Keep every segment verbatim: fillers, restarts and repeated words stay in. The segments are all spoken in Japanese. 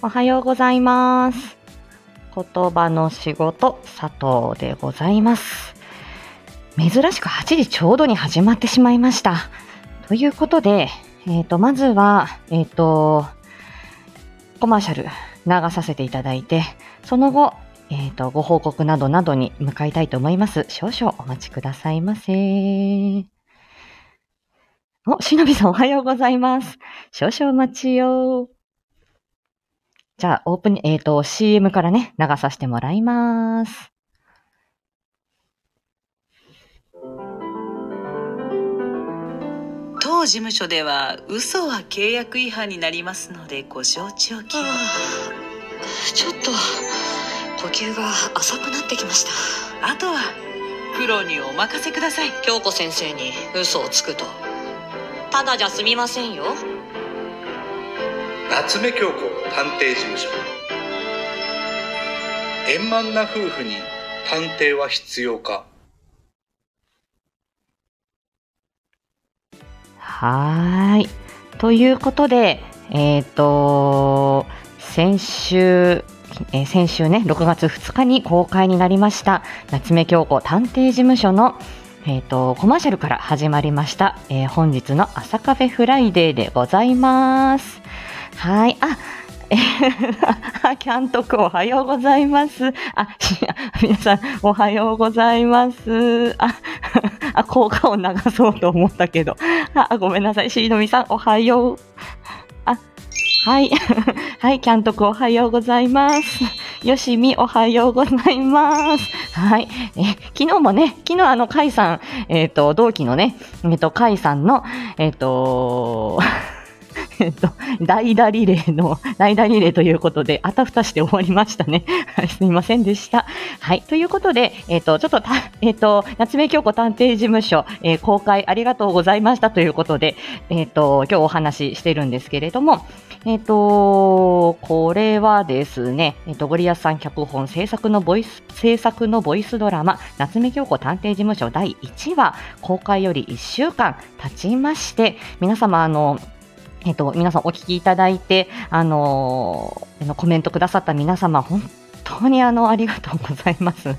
おはようございます。言葉の仕事、佐藤でございます。珍しくはちじちょうどに始まってしまいました。ということで、えっと、まずは、えっと、コマーシャル流させていただいて、その後、えっと、ご報告などなどに向かいたいと思います。少々お待ちくださいませ。お、しのびさんおはようございます。少々お待ちよ。じゃあ、オープン、えっと、シーエム からね、流させてもらいます。当事務所では、嘘は契約違反になりますので、ご承知おきを。ちょっと、呼吸が浅くなってきました。あとは、プロにお任せください。京子先生に嘘をつくと。ただじゃ済みませんよ。夏目京子探偵事務所。円満な夫婦に探偵は必要か。はーい。ということで、えっと、先週、えー、先週ね、ろくがつふつかに公開になりました、夏目京子探偵事務所の、えっと、コマーシャルから始まりました、えー、本日の朝カフェフライデーでございます。はい、あ、えー、キャント君おはようございます。あ、皆さんおはようございます。あ、あ効果音流そうと思ったけど、あ、ごめんなさい、しのみさんおはよう。あ、はい、はい、キャント君おはようございます。よしみおはようございます。はい、え昨日もね、昨日あの甲斐さん、えっと同期のね、えっと甲斐さんのえっと。えっと、代打リレーの、代打リレーということで、あたふたして終わりましたね。はい、すみませんでした。はい、ということで、えっと、ちょっとた、えっと、夏目京子探偵事務所、えー、公開ありがとうございましたということで、えっと、今日お話ししてるんですけれども、えっと、これはですね、えっと、ゴリアスさん脚本制作のボイス、制作のボイスドラマ、夏目京子探偵事務所だいいちわ、公開よりいっしゅうかん経ちまして、皆様、あの、えっと、皆さんお聞きいただいて、あのー、コメントくださった皆様、本当にあの、ありがとうございます。こ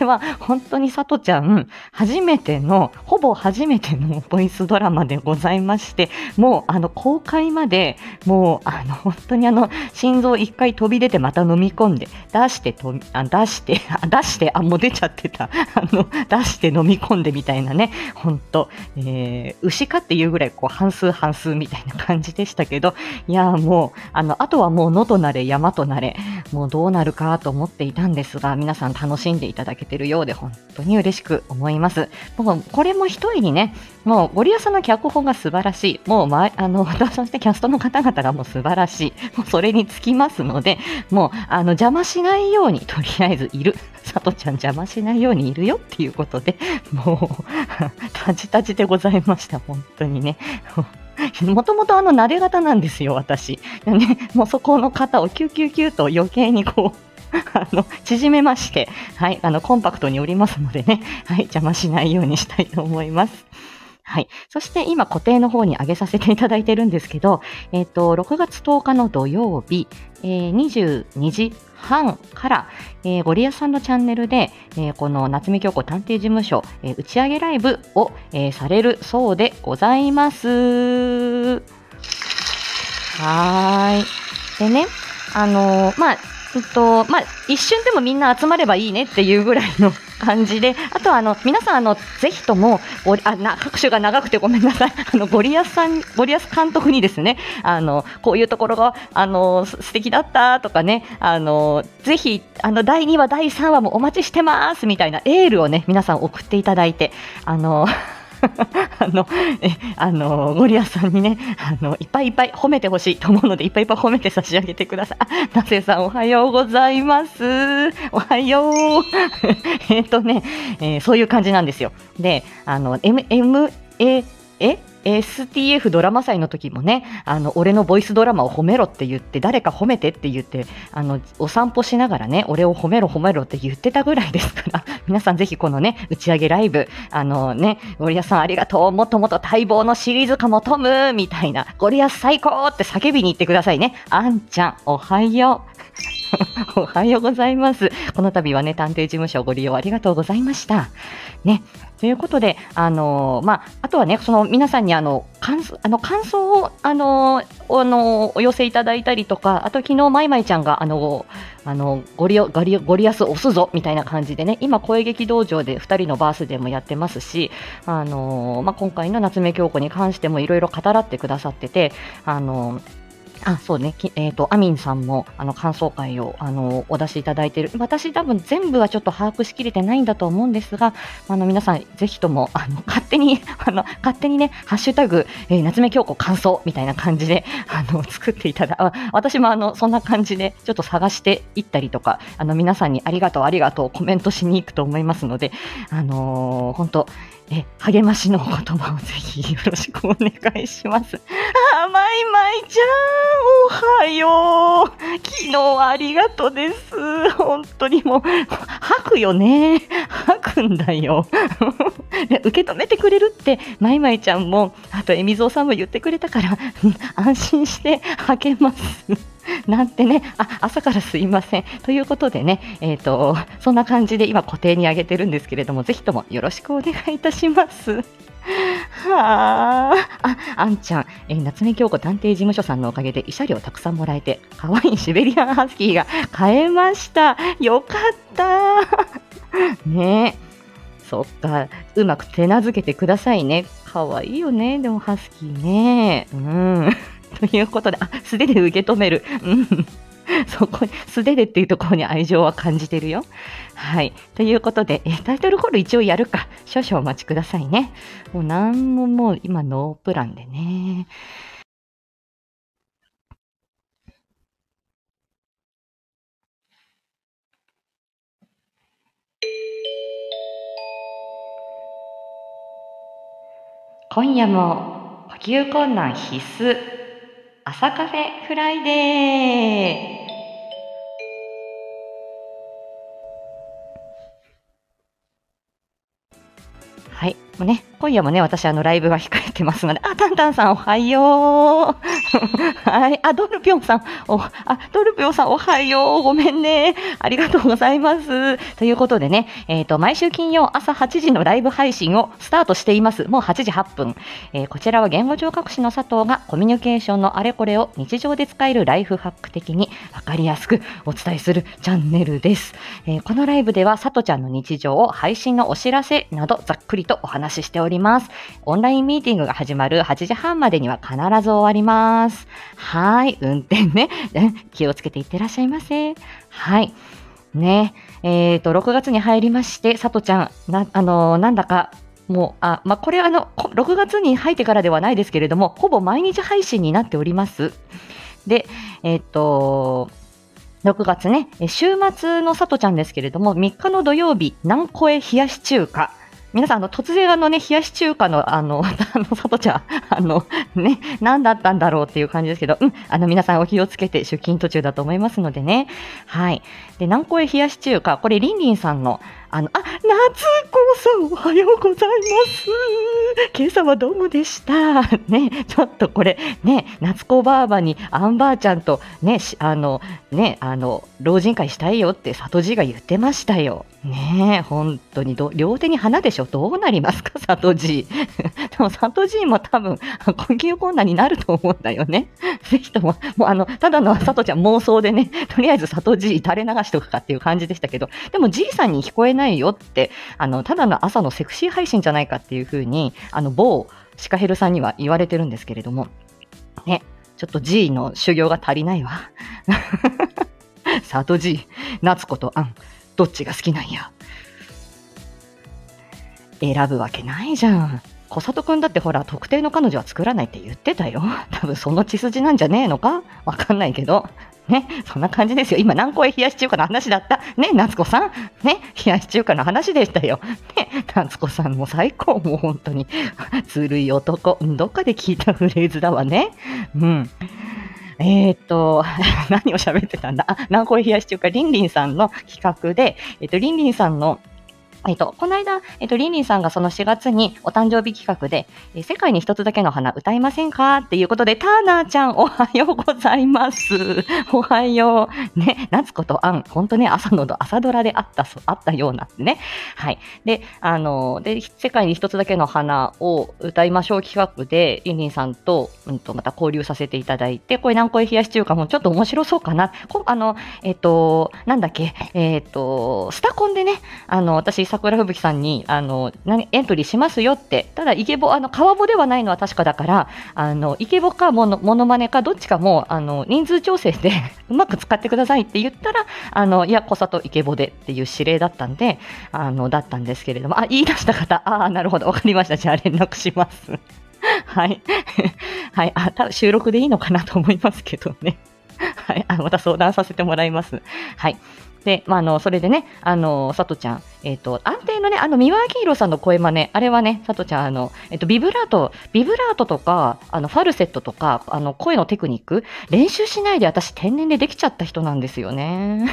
れは本当にさとちゃん、初めての、ほぼ初めてのボイスドラマでございまして、もうあの、公開まで、もうあの、本当にあの、心臓一回飛び出てまた飲み込んで、出してと、あ、出して、あ、出して、あ、もう出ちゃってた。あの、出して飲み込んでみたいなね、本当、えー、牛かっていうぐらい、こう、半数半数みたいな感じでしたけど、いや、もう、あの、あとはもう野となれ、山となれ、もうどうなるか、と思っていたんですが、皆さん楽しんでいただけてるようで本当に嬉しく思います。もうこれも一重にね、もうゴリアスさんの脚本が素晴らしい、もう前あのそしてキャストの方々がもう素晴らしい、もうそれにつきますので、もうあの邪魔しないようにとりあえずいる、さとちゃん邪魔しないようにいるよっていうことで、もうたじたじでございました。本当にねもともとあの慣れ方なんですよ私、ね、もうそこの肩をキュキュキュと余計にこうあの縮めまして、はい、あのコンパクトに折りますのでね、はい、邪魔しないようにしたいと思います。はい、そして今固定の方に上げさせていただいてるんですけど、えっとろくがつとおかの土曜日、えー、にじゅうにじはんから、えー、ゴリアスさんのチャンネルで、えー、この夏目京子探偵事務所、えー、打ち上げライブを、えー、されるそうでございます。はーい。でね、あのー、まあえっとまあ、一瞬でもみんな集まればいいねっていうぐらいの感じで、あとはあの皆さんあのぜひともあな拍手が長くてごめんなさい、あのゴリアスさんゴリアス監督にですね、あのこういうところがあの素敵だったとかね、あのぜひあのだいにわだいさんわもお待ちしてますみたいなエールをね皆さん送っていただいて、あのあのえあのゴリアスさんにねあのいっぱいいっぱい褒めてほしいと思うので、いっぱいいっぱい褒めて差し上げてください。あ、なせさんおはようございます。おはようえっとね、えー、そういう感じなんですよ。であの M M A えエスティーエフ ドラマ祭の時もね、あの俺のボイスドラマを褒めろって言って、誰か褒めてって言って、あのお散歩しながらね、俺を褒めろ褒めろって言ってたぐらいですから皆さんぜひこのね打ち上げライブ、あのね、ゴリアスさんありがとう、もともと待望のシリーズ化もトムみたいな、ゴリアス最高って叫びに行ってくださいね。あんちゃんおはようおはようございます。この度はね、探偵事務所ご利用ありがとうございました。ね、ということで、あのー、まあ、あとはね、その皆さんにあの感想、あの感想を、あのー、あのー、お寄せいただいたりとか、あと昨日まいまいちゃんがあのー、あのー、ご利用、ご利用、ご利用す押すぞみたいな感じでね、今声劇道場でふたりのバースデーもやってますし、あのー、まあ、今回の夏目京子に関してもいろいろ語らってくださってて、あのーあ、そうね。えっと、アミンさんも、あの、感想会を、あの、お出しいただいている。私多分全部はちょっと把握しきれてないんだと思うんですが、あの、皆さん、ぜひとも、あの、勝手に、あの、勝手にね、ハッシュタグ、えー、夏目京子感想、みたいな感じで、あの、作っていただ、私もあの、そんな感じで、ちょっと探していったりとか、あの、皆さんにありがとう、ありがとう、コメントしに行くと思いますので、あのー、本当え励ましのお言葉をぜひよろしくお願いします。あ、まいまいちゃん、おはよう。昨日はありがとうです。本当にもう、吐くよね。吐くんだよ。受け止めてくれるって、まいまいちゃんも、あと、えみぞうさんも言ってくれたから、安心して吐けます。なんてね、あ、朝からすいません。ということでね、えっと、そんな感じで今固定に上げてるんですけれども、ぜひともよろしくお願いいたします。はあ、あ、あんちゃん、えー、夏目京子探偵事務所さんのおかげで慰謝料たくさんもらえて、かわいいシベリアンハスキーが買えました。よかった。ねえ。そっか、うまく手なずけてくださいね。かわいいよね、でもハスキーね。うん。ということで、あ、素手で受け止める。うん。そこに、素手でっていうところに愛情は感じてるよ。はい。ということで、タイトルコール一応やるか。少々お待ちくださいね。もうなんももう今ノープランでね。今夜も呼吸困難必須。朝カフェフライデー。はい、もうね、今夜もね、私あのライブが控えてますので、あ、タンタンさんおはよう。はい、あ、ドルピョンさん、お、あ、ドルピョンさんおはよう。ごめんね。ありがとうございます。ということでね、えっと、毎週金曜朝はちじのライブ配信をスタートしています。もうはちじはっぷん。えー、こちらは言語聴覚士の佐藤がコミュニケーションのあれこれを日常で使えるライフハック的にわかりやすくお伝えするチャンネルです。えー、このライブでは佐藤ちゃんの日常を配信のお知らせなどざっくりとお話ししております。オンラインミーティングが始まるはちじはんまでには必ず終わります。はい。運転ね。気をつけていってらっしゃいませ。はい。ね。えっと、ろくがつに入りまして、さとちゃん、な、あのー、なんだか、もう、あ、まあ、これあの、ろくがつに入ってからではないですけれども、ほぼ毎日配信になっております。で、えっと、ろくがつね、週末のさとちゃんですけれども、みっかの土曜日、南高へ冷やし中華。皆さん、あの、突然あのね、冷やし中華の、あの、あの、さとちゃん、あの、ね、何だったんだろうっていう感じですけど、うん、あの、皆さんお気をつけて出勤途中だと思いますのでね。はい。で、南高へ冷やし中華、これ、りんりんさんの、あの、あ、なつこさん、おはようございます。今朝はどうもでした。ね、ちょっとこれ、ね、なつこばあばに、あんばあちゃんと、ね、あの、ね、あの、老人会したいよって、さとじが言ってましたよ。ねえ、本当にど、両手に花でしょ。どうなりますか、サトジー。でもサトジーも多分呼吸困難になると思うんだよね。ぜひとも、もうあのただのサトちゃん妄想でね、とりあえずサトジー垂れ流しとくかっていう感じでしたけど、でもじいさんに聞こえないよって、あのただの朝のセクシー配信じゃないかっていうふうに、あの某シカヘルさんには言われてるんですけれども、ね、ちょっとジーの修行が足りないわ。サトジー、夏子とアン、どっちが好きなんや。選ぶわけないじゃん。小里くんだってほら、特定の彼女は作らないって言ってたよ。多分その血筋なんじゃねえのかわかんないけど。ね、そんな感じですよ。今何個へ冷やし中華の話だったね、夏子さんね、冷やし中華の話でしたよね、夏子さんも最高、もう本当にずるい男、どっかで聞いたフレーズだわね。うん。えー、っと何を喋ってたんだ、あ、南高冷やし中華、りんりんさんの企画で、えっと、りんりんさんの、えっと、この間、えっと、りんりんさんがそのしがつにお誕生日企画で、え世界に一つだけの花歌いませんかっていうことで、ターナーちゃんおはようございます。おはよう。ね、夏子とアン、ほんとね、朝の朝ドラであった、あったようなってね。はい。で、あの、で、世界に一つだけの花を歌いましょう企画で、りんりんさんと、うんと、また交流させていただいて、これ南高冷やし中華もちょっと面白そうかな。こあの、えっと、なんだっけ、えっと、スタコンでね、あの、私、桜吹雪さんにあのエントリーしますよって、ただイケボ、あの川ボではないのは確かだから、あのイケボかモノ、モノマネかどっちかもあの人数調整でうまく使ってくださいって言ったら、あのいや小里イケボでっていう指令だったんで、あのだったんですけれども、あ、言い出した方、ああなるほど、わかりました、じゃあ連絡しますはいはい、あ、多分収録でいいのかなと思いますけどねはい、あ、また相談させてもらいます。はい。で、まあ、あのそれでね、あのさとちゃん、えっと、安定のね、あの三輪明宏さんの声真似、あれはね、さとちゃん、あの、えっと、ビブラート、ビブラートとか、あのファルセットとか、あの声のテクニック、練習しないで私、天然でできちゃった人なんですよね。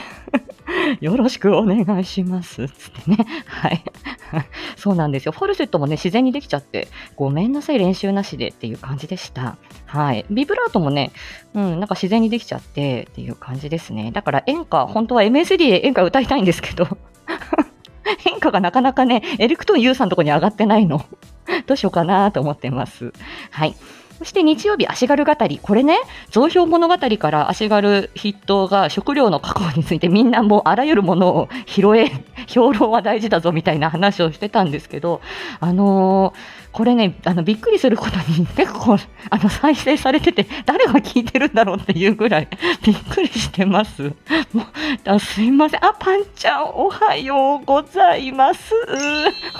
よろしくお願いします。つってね。はい。そうなんですよ。ファルセットもね、自然にできちゃって、ごめんなさい、練習なしでっていう感じでした。はい。ビブラートもね、うん、なんか自然にできちゃってっていう感じですね。だから演歌、本当は エムエスディー で演歌歌いたいんですけど、演歌がなかなかね、エレクトーン ユー さんのとこに上がってないの。どうしようかなと思ってます。はい。そして日曜日、足軽語り。これね、増票物語から足軽筆頭が食料の確保について、みんなもうあらゆるものを拾え、兵糧は大事だぞみたいな話をしてたんですけど、あのー、これね、あのびっくりすることに結構あの再生されてて、誰が聞いてるんだろうっていうぐらいびっくりしてます。もうあ、すいません。あ、パンちゃん、おはようございます。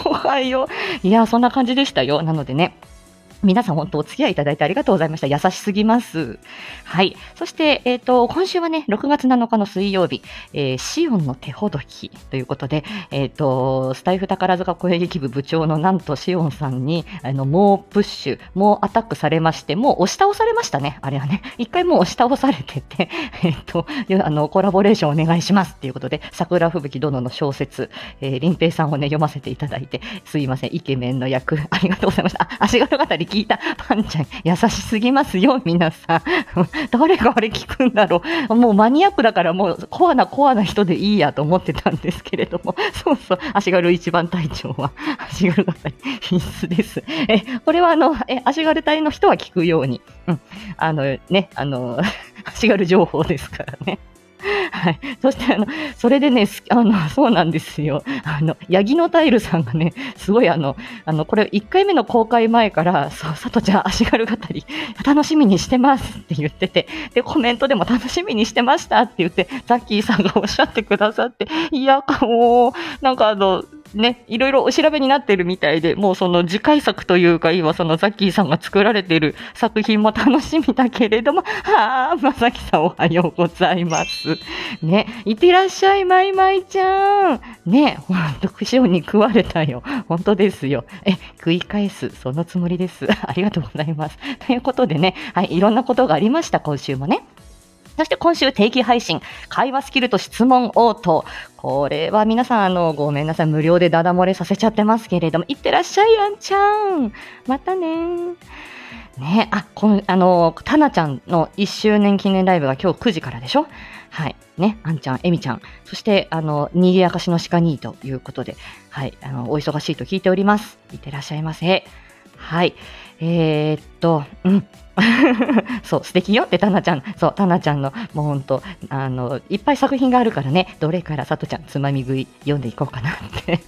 おはよう。いや、そんな感じでしたよ。なのでね。皆さん本当お付き合いいただいてありがとうございました。優しすぎます。はい。そして、えっと、今週はね、ろくがつなのかの水曜日、えー、シオンの手ほどきということで、えっと、スタイフ宝塚攻撃部部長のなんとシオンさんに、あの、もうプッシュ、もうアタックされまして、もう押し倒されましたね。あれはね。一回もう押し倒されてて、えっと、あの、コラボレーションお願いしますということで、桜吹雪殿の小説、えー、林平さんをね、読ませていただいて、すいません、イケメンの役、ありがとうございました。あ、足軽語り聞いたパンちゃん優しすぎますよ皆さん誰があれ聞くんだろう、もうマニアックだからもうコアなコアな人でいいやと思ってたんですけれども、そうそう、足軽一番隊長は足軽隊必須です。えこれはあのえ足軽隊の人は聞くように、うん、あのね、あの足軽情報ですからね。はい、そしてあのそれでね、あのそうなんですよ、あのヤギのタイルさんがね、すごいあのあのこれいっかいめの公開前から、そう、さとちゃん足軽語り楽しみにしてますって言ってて、でコメントでも楽しみにしてましたって言って、ザッキーさんがおっしゃってくださって、いやもうなんかあのね、いろいろお調べになってるみたいで、もうその次回作というか、今そのザッキーさんが作られている作品も楽しみだけれども、はあ、まさきさんおはようございます。ね、いってらっしゃい、まいまいちゃん。ね、ほんと、くしおに食われたよ。本当ですよ。え、食い返す、そのつもりです。ありがとうございます。ということでね、はい、いろんなことがありました、今週もね。そして今週定期配信、会話スキルと質問応答。これは皆さん、あの、ごめんなさい。無料でダダ漏れさせちゃってますけれども、いってらっしゃい、あんちゃん。またね。ね、あ、この、あの、たなちゃんのいっしゅうねん記念ライブが今日くじからでしょ。はい。ね、あんちゃん、えみちゃん。そして、あの、にぎやかしのしかにということで、はい。あの、お忙しいと聞いております。いってらっしゃいませ。はい。えー、っと、うん。そう、素敵よってタナちゃん、そう、タナちゃんのもうほんとあのいっぱい作品があるからね、どれからさとちゃんつまみ食い読んでいこうかなって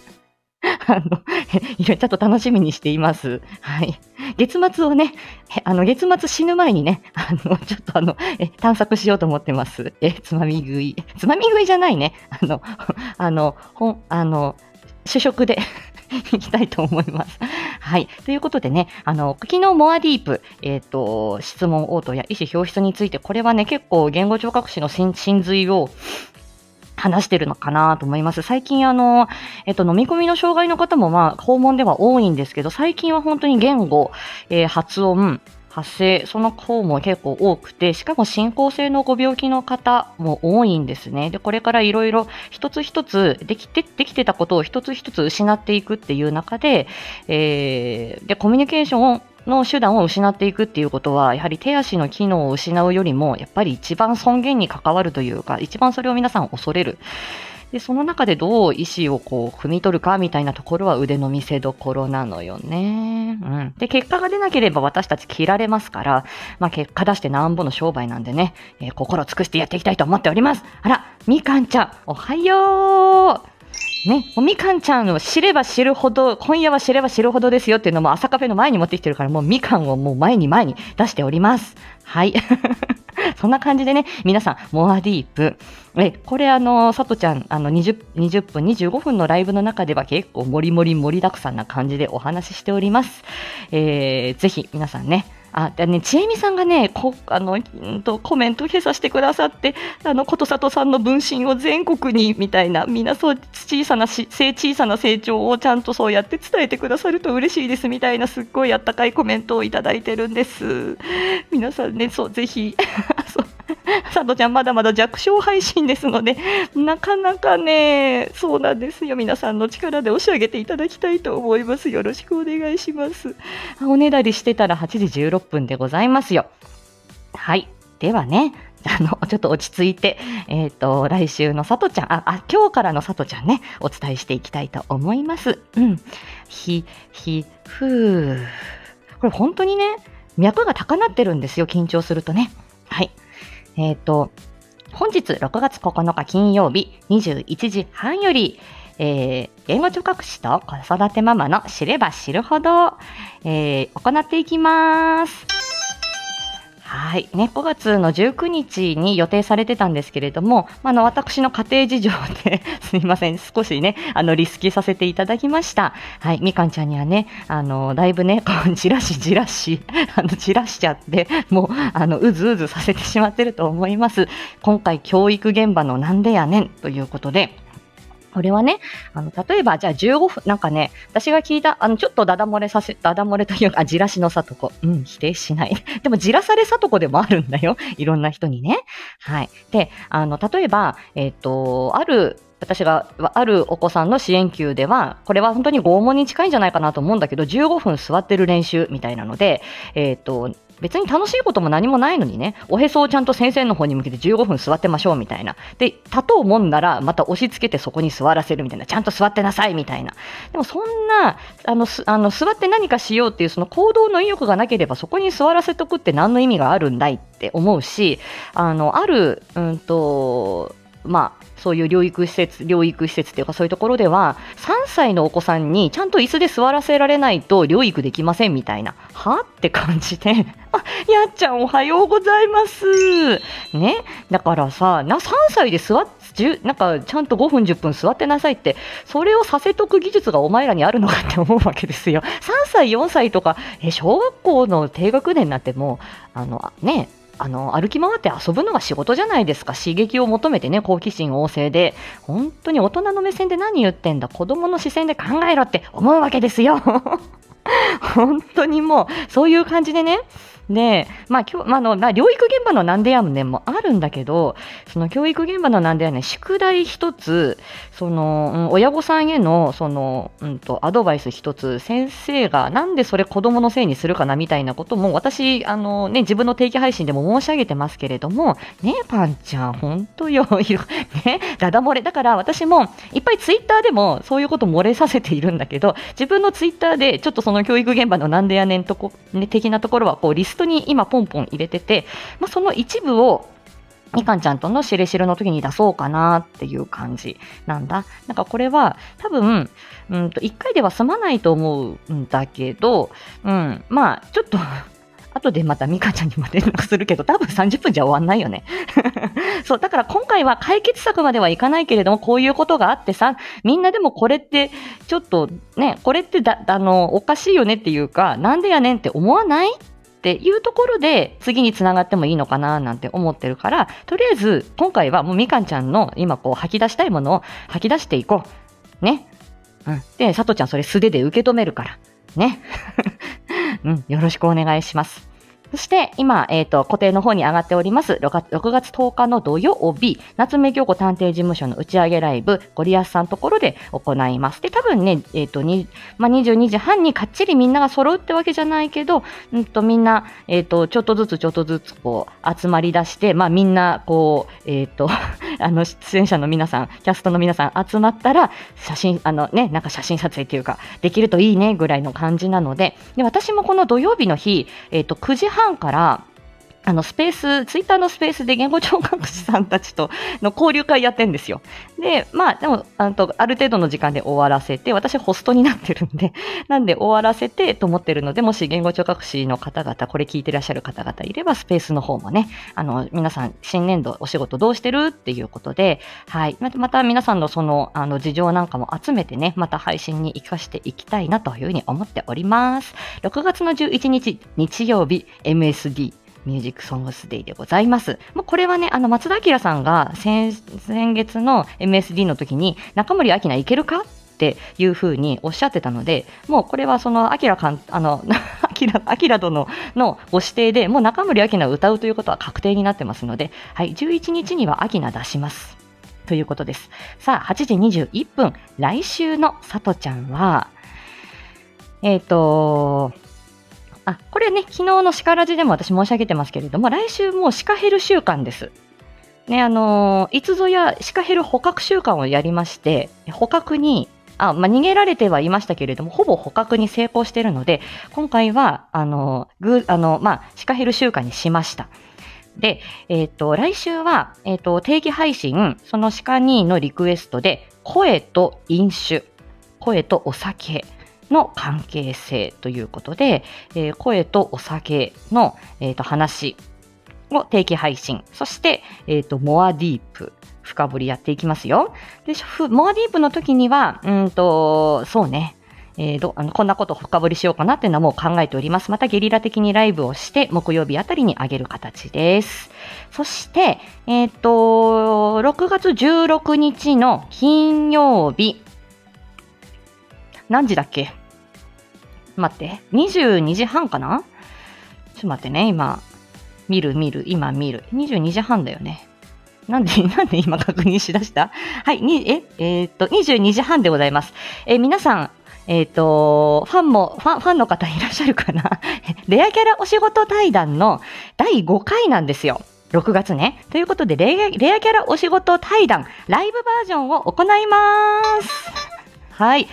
あのいろいろちょっと楽しみにしています。はい、月末をね、あの月末死ぬ前にね、あのちょっとあのえ探索しようと思ってます。えつまみ食いつまみ食いじゃないね、あのあのほんあの主食でいきたいと思います。はい。ということでね、あの、昨日モアディープ、えっと、質問応答や意思表出について、これはね、結構言語聴覚士の真髄を話してるのかなと思います。最近あの、えっと、飲み込みの障害の方もまあ、訪問では多いんですけど、最近は本当に言語、えー、発音、発声、その方も結構多くて、しかも進行性のご病気の方も多いんですね。で、これからいろいろ一つ一つできて、できてたことを一つ一つ失っていくっていう中で、えー、で、コミュニケーションの手段を失っていくっていうことは、やはり手足の機能を失うよりも、やっぱり一番尊厳に関わるというか、一番それを皆さん恐れる。で、その中でどう意思をこう、汲み取るかみたいなところは腕の見せ所なのよね。うん。で、結果が出なければ私たち切られますから、まあ結果出してなんぼの商売なんでね、えー、心を尽くしてやっていきたいと思っております。あら、みかんちゃん、おはようね、もうみかんちゃんを知れば知るほど、今夜は知れば知るほどですよっていうのも朝カフェの前に持ってきてるから、もうみかんをもう前に前に出しております。はい。そんな感じでね、皆さん、モアディープ。え、これあの、さとちゃん、あのにじゅっぷん、にじゅうごふんのライブの中では結構もりもり盛りだくさんな感じでお話ししております。えー、ぜひ皆さんね、あ、でね、ちえみさんがね、こ、あの、んと、コメント閉鎖してくださって、あの、ことさとさんの分身を全国に、みたいな、みんなそう、小さなし、小さな成長をちゃんとそうやって伝えてくださると嬉しいです、みたいな、すっごいあったかいコメントをいただいてるんです。皆さんね、そう、ぜひ、さとちゃんまだまだ弱小配信ですので、なかなかね、そうなんですよ、皆さんの力で押し上げていただきたいと思います。よろしくお願いします。おねだりしてたらはちじじゅうろっぷんでございますよ。はい、ではね、あのちょっと落ち着いて、えーと、来週のさとちゃん、ああ、今日からのさとちゃんね、お伝えしていきたいと思います。うん。ひひふー、これ本当にね、脈が高鳴ってるんですよ、緊張するとね。はい。えっと、本日ろくがつここのか金曜日にじゅういちじはんより、えー、言語聴覚士と子育てママの知れば知るほど、えー、行っていきます。はい。ね、ごがつのじゅうくにちに予定されてたんですけれども、あの、私の家庭事情で、すいません、少しね、あの、リスキさせていただきました。はい。みかんちゃんにはね、あの、だいぶね、こう、じらしじらし、あの、じらしちゃって、もう、あの、うずうずさせてしまってると思います。今回、教育現場のなんでやねんということで、これはね、あの、例えば、じゃあじゅうごふん、なんかね、私が聞いた、あの、ちょっとダダ漏れさせ、ダダ漏れというか、じらしのさとこ。うん、否定しない。でも、じらされさとこでもあるんだよ。いろんな人にね。はい。で、あの、例えば、えっと、ある、私が、あるお子さんの支援級では、これは本当に拷問に近いんじゃないかなと思うんだけど、じゅうごふん座ってる練習みたいなので、えっと、別に楽しいことも何もないのにね、おへそをちゃんと先生の方に向けてじゅうごふん座ってましょうみたいな。で、立とうもんならまた押し付けてそこに座らせるみたいな。ちゃんと座ってなさいみたいな。でもそんな、あの、あの座って何かしようっていうその行動の意欲がなければそこに座らせとくって何の意味があるんだいって思うし、あの、ある、うんと、まあ、そういう療育施設、療育施設っていうかそういうところでは、さんさいのお子さんにちゃんと椅子で座らせられないと療育できませんみたいな、はって感じで、あ、やっちゃんおはようございます。ね。だからさ、な、さんさいで座っ、なんかちゃんとごふんじゅっぷん座ってなさいって、それをさせとく技術がお前らにあるのかって思うわけですよ。さんさい、よんさいとか、え、小学校の低学年になっても、あの、ね、あの歩き回って遊ぶのが仕事じゃないですか。刺激を求めてね、好奇心旺盛で、本当に大人の目線で何言ってんだ、子供の視線で考えろって思うわけですよ。本当にもうそういう感じでね。で、まあ、今日、まあ、あの、療育現場のなんでやねんもあるんだけど、その教育現場のなんでやねん、宿題一つ、その、うん、親御さんへの、その、うんと、アドバイス一つ、先生がなんでそれ子供のせいにするかなみたいなことも、私、あのね、自分の定期配信でも申し上げてますけれども、ねえ、パンちゃん、ほんとよ、ね、だだ漏れ。だから私も、いっぱいツイッターでもそういうこと漏れさせているんだけど、自分のツイッターで、ちょっとその教育現場のなんでやねんとこ、ね、的なところは、こう、リストに今ポンポン入れてて、まあ、その一部をみかんちゃんとのしれしれの時に出そうかなっていう感じなんだ。なんかこれは多分、うんと、いっかいでは済まないと思うんだけど、うん、まあちょっと後でまたミカちゃんにも連絡するけど、多分さんじゅっぷんじゃ終わんないよね。そう、だから今回は解決策まではいかないけれども、こういうことがあってさ、みんなでもこれってちょっとね、これってだあのおかしいよねっていうか、なんでやねんって思わないっていうところで次につながってもいいのかななんて思ってるから、とりあえず今回はもうみかんちゃんの今こう吐き出したいものを吐き出していこうね。うん、でさとちゃんそれ素手で受け止めるからね。うん、よろしくお願いします。そして今、えーと、固定の方に上がっております ろくがつとおかの土曜日、夏目京子探偵事務所の打ち上げライブ、ゴリアスさんのところで行います。で多分ね、えーとにまあ、にじゅうにじはんにかっちりみんなが揃うってわけじゃないけど、うん、とみんな、えーとちょっとずつちょっとずつこう集まりだして、まあ、みんなこう、えーとあの出演者の皆さん、キャストの皆さん集まったら写真あの、ね、なんか写真撮影というかできるといいねぐらいの感じなの で, で私もこの土曜日の日、えーとくじはんからあのスペース、ツイッターのスペースで言語聴覚士さんたちとの交流会やってんですよ。で、まあ、でも、あの、ある程度の時間で終わらせて、私ホストになってるんで、なんで終わらせてと思ってるので、もし言語聴覚士の方々、これ聞いてらっしゃる方々いれば、スペースの方もね、あの、皆さん、新年度お仕事どうしてるっていうことで、はい。また皆さんのその、あの、事情なんかも集めてね、また配信に活かしていきたいなというふうに思っております。ろくがつのじゅういちにち、日曜日、エムエスディー。ミュージックソングスデイでございます。もうこれはね、あの松田明さんが 先, 先月の エムエスディー の時に中森明菜いけるかっていう風におっしゃってたので、もうこれはそのアキラ監あのアキラアキラ殿のご指定で、もう中森明菜を歌うということは確定になってますので、はい、じゅういちにちには明菜出しますということです。さあはちじにじゅういっぷん、来週のさとちゃんはえっ、ー、とー。あ、これね、昨日のシカラジでも私申し上げてますけれども、来週もうシカヘル週間です。ね、あのー、いつぞやシカヘル捕獲週間をやりまして、捕獲に、あ、まあ、逃げられてはいましたけれども、ほぼ捕獲に成功しているので、今回は、あのー、ぐ、あのー、まあ、シカヘル週間にしました。で、えっと、来週は、えっと、定期配信、そのシカにのリクエストで、声と飲酒、声とお酒、の関係性ということで、えー、声とお酒の、えー、と話を定期配信、そして、えー、とモアディープ深掘りやっていきますよ。でモアディープの時にはうんとそうね、えー、どあのこんなこと深掘りしようかなっていうのはもう考えております。またゲリラ的にライブをして木曜日あたりに上げる形です。そして、えー、とろくがつじゅうろくにちの金曜日、何時だっけ、待って、にじゅうにじはんかな？ちょっと待ってね、今、見る見る、今見る。にじゅうにじはんだよね。なんで、なんで今確認しだした？はい、にえ、えー、っと、にじゅうにじはんでございます。えー、皆さん、えー、っと、ファンもファン、ファンの方いらっしゃるかな？レアキャラお仕事対談のだいごかいなんですよ。ろくがつね。ということで、レア、レアキャラお仕事対談、ライブバージョンを行います。はい。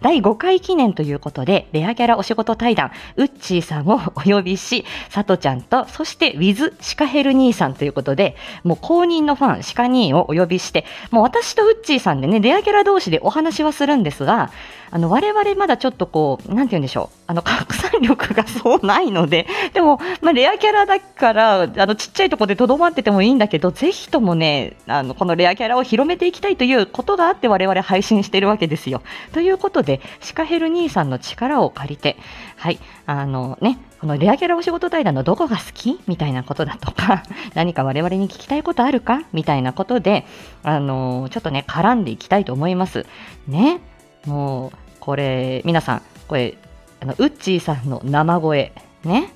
だいごかい記念ということで、レアキャラお仕事対談、ウッチーさんをお呼びし、さとちゃんと、そして、ウィズ・シカヘル兄さんということで、もう公認のファン、シカ兄をお呼びして、もう私とウッチーさんでね、レアキャラ同士でお話はするんですが、あの、我々まだちょっとこう、なんて言うんでしょう、あの、拡散力がそうないので、でも、まあ、レアキャラだから、あの、ちっちゃいとこでとどまっててもいいんだけど、ぜひともね、あの、このレアキャラを広めていきたいということがあって、我々配信しているわけです。ですよ。ということで、シカヘル兄さんの力を借りて、はい、あのね、このレアキャラお仕事対談のどこが好きみたいなことだとか、何か我々に聞きたいことあるかみたいなことで、あのちょっとね、絡んでいきたいと思います。ね、もう、これ、皆さん、これ、あのウッチーさんの生声、ね、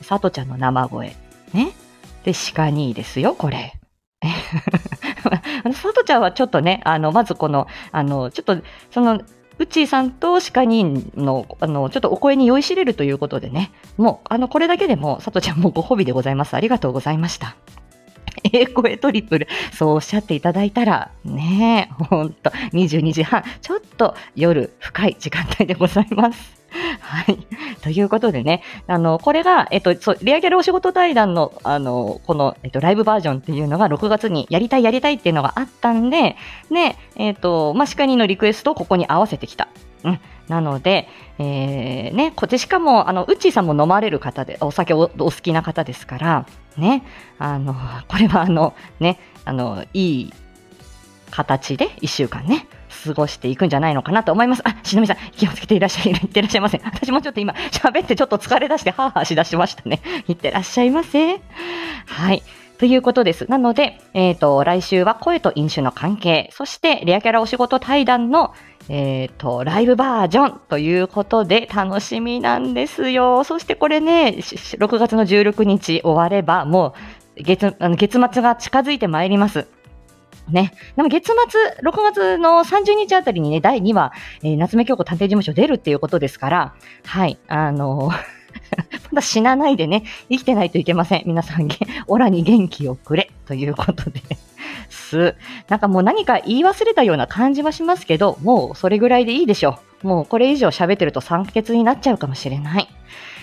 さとちゃんの生声、ね、で、シカ兄ですよ、これ。さとちゃんはちょっとね、あのまずこの、あのちょっとそのうちーさんとシカ兄の、あのちょっとお声に酔いしれるということでね、もうあのこれだけでもさとちゃんもご褒美でございます。ありがとうございました。ええ声トリプル、そうおっしゃっていただいたらね、ほんとにじゅうにじはん、ちょっと夜深い時間帯でございます。はい。ということでね、あの、これが、えっと、そう、レアキャラお仕事対談の、あの、この、えっと、ライブバージョンっていうのがろくがつにやりたいやりたいっていうのがあったんで、ね、えっと、まあ、シカニのリクエストをここに合わせてきた。うん。なので、えーね、こっちしかもあのウッチーさんも飲まれる方でお酒をお好きな方ですから、ね、あのこれはあの、ね、あのいい形でいっしゅうかんね過ごしていくんじゃないのかなと思います。あ、しのみさん気をつけていらっしゃい、いってらっしゃいませ。私もちょっと今喋ってちょっと疲れ出してハーハーしだしましたね。いってらっしゃいませ。はい、ということです。なので、えーと、来週は声と飲酒の関係、そしてレアキャラお仕事対談の、えーと、ライブバージョンということで楽しみなんですよ。そしてこれね、ろくがつのじゅうろくにち終わればもう 月, あの月末が近づいてまいります。ね、でも月末ろくがつのさんじゅうにちあたりにねだいにわ、えー、夏目京子探偵事務所出るっていうことですから、はいあのー、まだ死なないでね生きてないといけません。皆さんオラに元気をくれということです。なんかもう何か言い忘れたような感じはしますけど、もうそれぐらいでいいでしょう。もうこれ以上喋ってると酸欠になっちゃうかもしれない。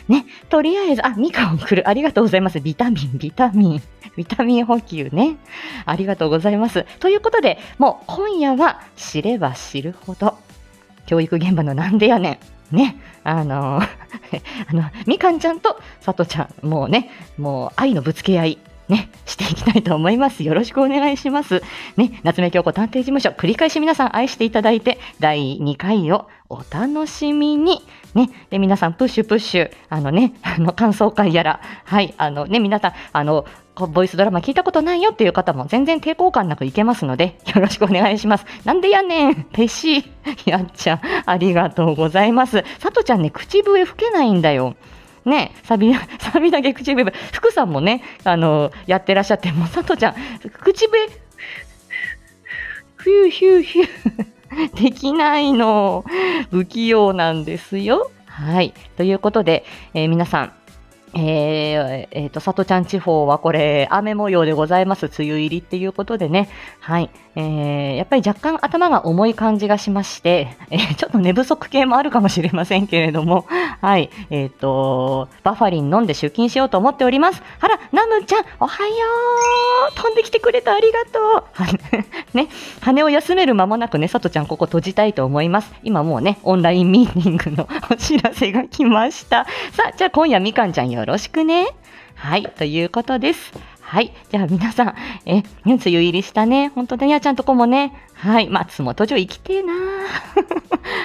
ね、とりあえず、あ、みかん来る。ありがとうございます。ビタミン、ビタミン、ビタミン補給ね。ありがとうございます。ということで、もう今夜は知れば知るほど、教育現場のなんでやねん。ね、あのー、あの、みかんちゃんとさとちゃん、もうね、もう愛のぶつけ合い。ね、していきたいと思います。よろしくお願いします。ね、夏目京子探偵事務所、繰り返し皆さん愛していただいて、だいにかいをお楽しみに。ね、で、皆さん、プッシュプッシュ、あのね、あの、感想会やら、はい、あのね、皆さん、あの、ボイスドラマ聞いたことないよっていう方も全然抵抗感なくいけますので、よろしくお願いします。なんでやねん、ペシやっちゃん、ありがとうございます。さとちゃんね、口笛吹けないんだよ。ね、サビ、サビだけ口笛、福さんもね、あのやってらっしゃって、もうさとちゃん、口笛、ヒューヒューヒュー、できないの、不器用なんですよ。はい、ということで、えー、皆さん、えーえー、とさとちゃん地方はこれ雨模様でございます。梅雨入りっていうことでね、はいえー、やっぱり若干頭が重い感じがしまして、えー、ちょっと寝不足系もあるかもしれませんけれども、はいえー、とバファリン飲んで出勤しようと思っております。あら、ナムちゃんおはよう、飛んできてくれた、ありがとうね、羽を休める間もなくね、さとちゃんここ閉じたいと思います。今もうねオンラインミーティングのお知らせが来ました。さあ、じゃあ今夜みかんちゃんよよろしくね。はい、ということです。はい、じゃあ皆さん、え、梅雨入りしたね。本当だ、やちゃんとこもね。はい、松本城行きてえな。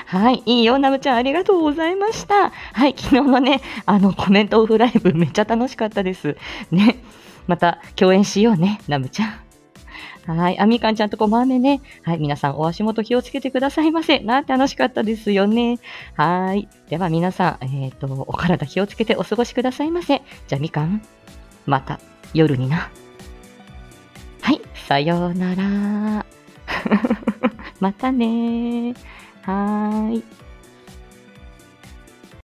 はい、いいよ、ナムちゃん、ありがとうございました。はい、昨日のね、あの、コメントオフライブ、めっちゃ楽しかったです。ね、また共演しようね、ナムちゃん。はい。あ、みかんちゃんとこも雨ね。はい。皆さん、お足元気をつけてくださいませ。なんて楽しかったですよね。はい。では皆さん、えっと、お体気をつけてお過ごしくださいませ。じゃあみかん、また夜にな。はい。さようなら。またねー。はーい。